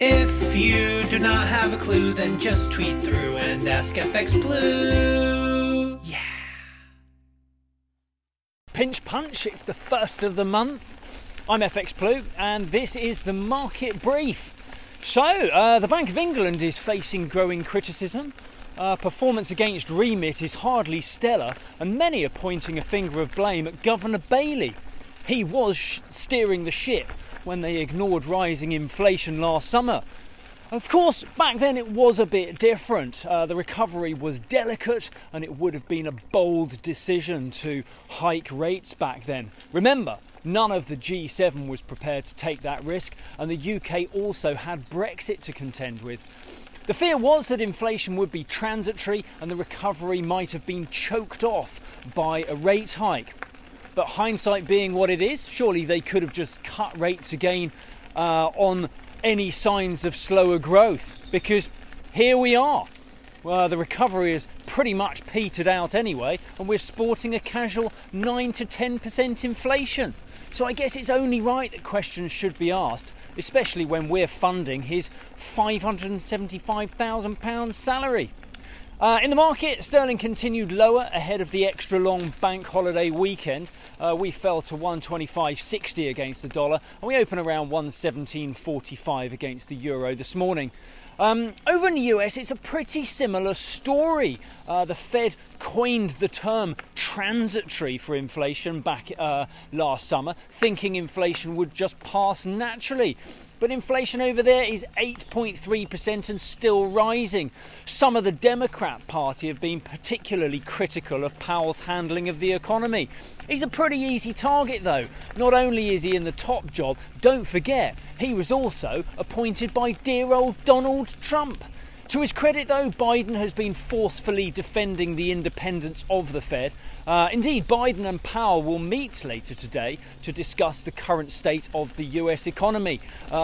If you do not have a clue, then just tweet through and ask FX Blue. Yeah. Pinch punch, it's the first of the month. I'm FX Blue and this is the market brief. So, the Bank of England is facing growing criticism. Performance against Remit is hardly stellar and many are pointing a finger of blame at Governor Bailey. He was steering the ship when they ignored rising inflation last summer. Of course, back then it was a bit different. The recovery was delicate and it would have been a bold decision to hike rates back then. Remember, none of the G7 was prepared to take that risk and the UK also had Brexit to contend with. The fear was that inflation would be transitory and the recovery might have been choked off by a rate hike. But hindsight being what it is, surely they could have just cut rates again on any signs of slower growth, because here we are. Well, the recovery is pretty much petered out anyway and we're sporting a casual 9 to 10% inflation. So I guess it's only right that questions should be asked, especially when we're funding his £575,000 salary. In the market, sterling continued lower ahead of the extra long bank holiday weekend. We fell to 125.60 against the dollar and we open around 117.45 against the euro this morning. Over in the US, it's a pretty similar story. The Fed coined the term transitory for inflation back last summer, thinking inflation would just pass naturally. But inflation over there is 8.3% and still rising. Some of the Democrat Party have been particularly critical of Powell's handling of the economy. He's a pretty easy target though. Not only is he in the top job, don't forget, he was also appointed by dear old Donald Trump. To his credit though, Biden has been forcefully defending the independence of the Fed. Indeed, Biden and Powell will meet later today to discuss the current state of the US economy.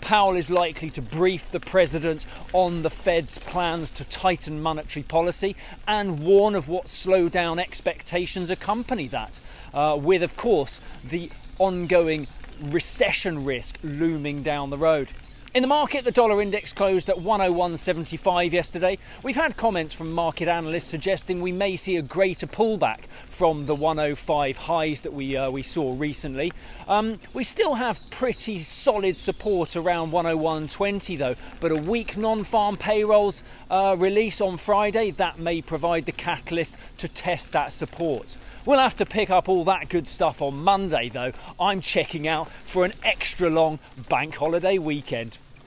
Powell is likely to brief the president on the Fed's plans to tighten monetary policy and warn of what slowdown expectations accompany that, with of course the ongoing recession risk looming down the road. In the market, the dollar index closed at 101.75 yesterday. We've had comments from market analysts suggesting we may see a greater pullback from the 105 highs that we saw recently. We still have pretty solid support around 101.20 though, but a weak non-farm payrolls release on Friday, that may provide the catalyst to test that support. We'll have to pick up all that good stuff on Monday though. I'm checking out for an extra long bank holiday weekend.